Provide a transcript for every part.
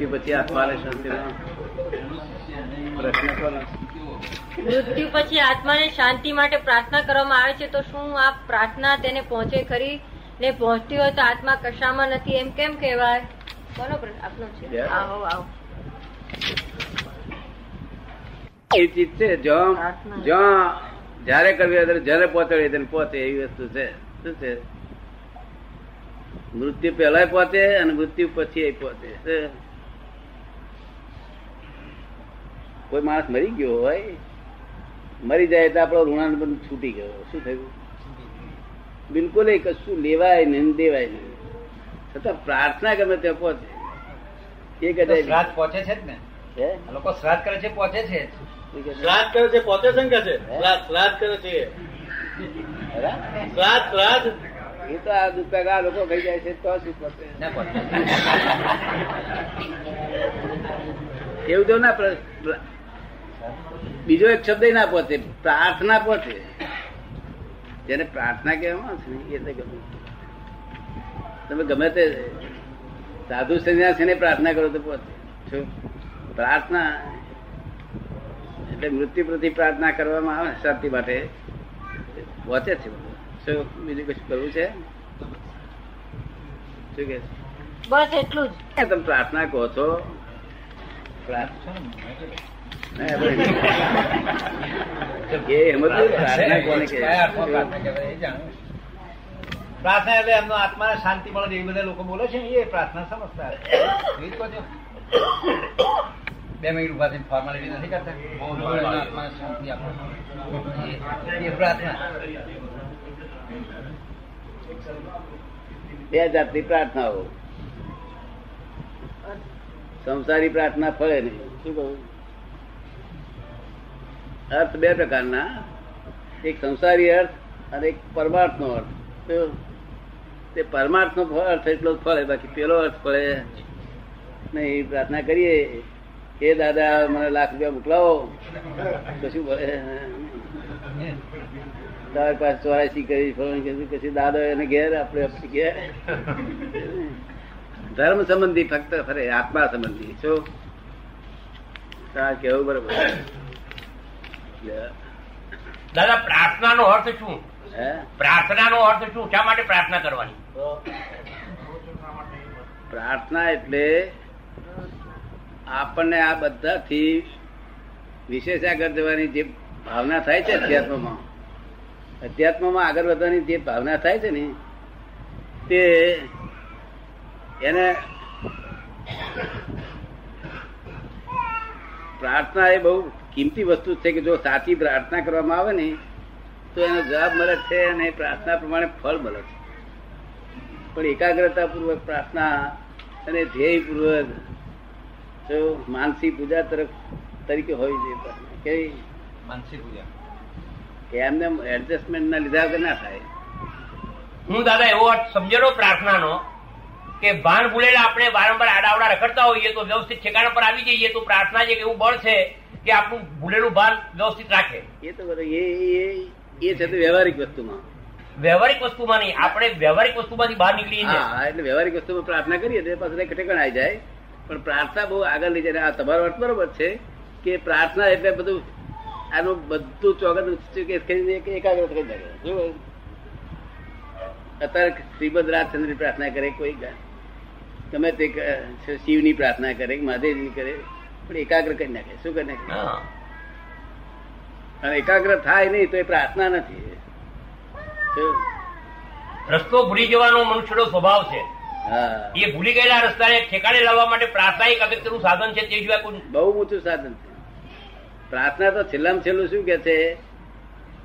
કે પછી આત્માને મૃત્યુ પછી આત્માને શાંતિ માટે પ્રાર્થના કરવામાં આવે છે, તો શું આ પ્રાર્થના તેને પહોંચે ખરી? ને પહોંચતી હોય તો આત્મા કશામાં નથી એમ કેમ કહેવાય? બોલો આપનો છે. આવો આવો એ ચીજ છે જયારે કરવી હોય જયારે પહોંચાડીએ તેને પહોંચે એવી વસ્તુ છે. શું છે? મૃત્યુ પહેલા પહોંચે અને મૃત્યુ પછી પહોંચે. કોઈ માણસ મરી ગયો હોય, મરી જાય એટલે આપણો ઋણાનુબંધ છૂટી ગયો. શું થયું? બિલકુલ એ કશું લેવાય નહીં, દેવાય નહીં, છતાં પ્રાર્થના ગમે ત્યાં પહોંચે. એક હજાર પહોંચે છે ને લોકો શ્રાદ્ધ કરે છે, પહોંચે છે. શ્રાદ્ધ કરે છે પહોંચે છે ને, શ્રાદ્ધ કરે છે. એ તો આ દુકાન આ લોકો ગઈ જાય છે તો શું પહોંચે? એવું તો ના, બીજો એક શબ્દ ના પહોંચે, પ્રાર્થના પહોંચે. જેને પ્રાર્થના કહેવામાં આવે છે એટલે તમે ગમે તે સાધુ સંન્યાસીને પ્રાર્થના કરો તો પહોંચે. શું પ્રાર્થના એટલે મૃત્યુ પ્રતિ પ્રાર્થના કરવામાં આવે શાંતિ માટે પહોંચે છે. શું બીજું કશું કરવું છે? શું કે બસ એટલું જ તમે પ્રાર્થના કહો છો. પ્રાર્થના એટલે એમનો આત્માને શાંતિ મળે છે, એ બધા લોકો બોલે છે એ પ્રાર્થના સમજતા. બે મિનિટ ઉભા થઈને ફોર્માલિટી નથી કરતા. બે જાતની પ્રાર્થનાઓ, સંસારી પ્રાર્થના ફળે નહીં. શું કહું? અર્થ બે પ્રકારના, એક સંસારી અર્થ અને એક પરમાર્થનો અર્થ. તે પરમાર્થનો અર્થ એટલો જ ફળે, બાકી પેલો અર્થ ફળે નહીં. પ્રાર્થના કરીએ એ દાદા મને ₹1,00,000 મોકલાવો તો શું ભલે તમારી પાસે 84 કરી ફરવાની. પછી દાદા એને ઘેર આપણે ઘેર ધર્મ સંબંધી ફક્ત ફરે, આત્મા સંબંધી. શું કેવું? બરોબર. દાદા પ્રાર્થના નો અર્થ શું? પ્રાર્થના નો અર્થ શું? શા માટે પ્રાર્થના કરવાની? પ્રાર્થના એટલે આપણને આ બધાથી વિશેષ આગળ જવાની જે ભાવના થાય છે, અધ્યાત્મમાં આગળ વધવાની જે ભાવના થાય છે ને, તે એને પ્રાર્થના એ બહુ કિંમતી વસ્તુ છે કે જો સાચી પ્રાર્થના કરવામાં આવે ને તો એનો જવાબ મળે છે અને એ પ્રાર્થના પ્રમાણે ફળ મળે છે. પણ એકાગ્રતાપૂર્વક પ્રાર્થના અને ધ્યેયપૂર્વક તો માનસિક પૂજા તરીકે હોવી જોઈએ. માનસિક પૂજા એમને એડજસ્ટમેન્ટ ના લીધા વગર ના થાય. હું દાદા એવો અર્થ સમજેલો પ્રાર્થનાનો કે ભાન ભૂલેલા આપણે વારંવાર આડાવડા રખડતા હોઈએ તો વ્યવસ્થિત ઠેકાણા પર આવી જઈએ તો પ્રાર્થના જે એવું બળ છે કે આપણું ભૂલેલું ભાન વ્યવસ્થિત રાખે. એ તો એ છે વ્યવહારિક વસ્તુમાં. વ્યવહારિક વસ્તુમાં નહીં, આપણે વ્યવહારિક વસ્તુમાંથી બહાર નીકળીએ. હા, એટલે વ્યવહારિક વસ્તુમાં પ્રાર્થના કરીએ તો પાછળ ઠેકાણા આવી જાય. પણ પ્રાર્થના બહુ આગળ લઈ જાય. આ તમારો અર્થ બરોબર છે કે પ્રાર્થના એટલે બધું આનું બધું ચોગત એકાગ્ર થઈ જાય. જો અત્યારે શ્રીમદ રાજચંદ્રની પ્રાર્થના કરે, કોઈ ગમે તે શિવની પ્રાર્થના કરે, મહાદેવની કરે, પણ એકાગ્ર કરી નાખે. શું કરી નાખે? અને એકાગ્ર થાય નહીં તો એ પ્રાર્થના નથી. રસ્તો ભૂલી જવાનો મનુષ્યનો સ્વભાવ છે. એ ભૂલી ગયેલા રસ્તાને ઠેકાણે લાવવા માટે પ્રાર્થના એક અગત્યનું સાધન છે. તે સિવાય કોઈ બહુ મોટું સાધન છે પ્રાર્થના. તો છેલ્લામાં છેલ્લું શું કહે છે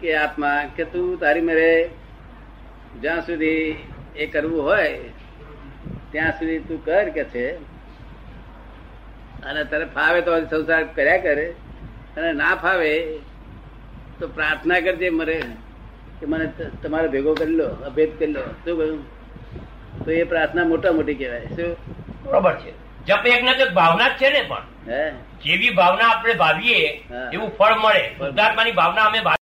કે આત્મા કે તું તારી મેરે જ્યાં સુધી એ કરવું હોય ત્યાં સુધી તું કર કે છે. અને તને ફાવે તો સંસાર કર્યા કરે અને ના ફાવે તો પ્રાર્થના કરજે મરે કે મને તમારે ભેગો કરી લો, અભેદ કરી લો. શું કહ્યું? તો એ પ્રાર્થના મોટા મોટી કહેવાય. શું બરોબર છે? જપ એક ને એક ભાવના જ છે ને, પણ જેવી ભાવના આપણે ભાવીએ એવું ફળ મળે. શુદ્ધાત્માની ભાવના અમે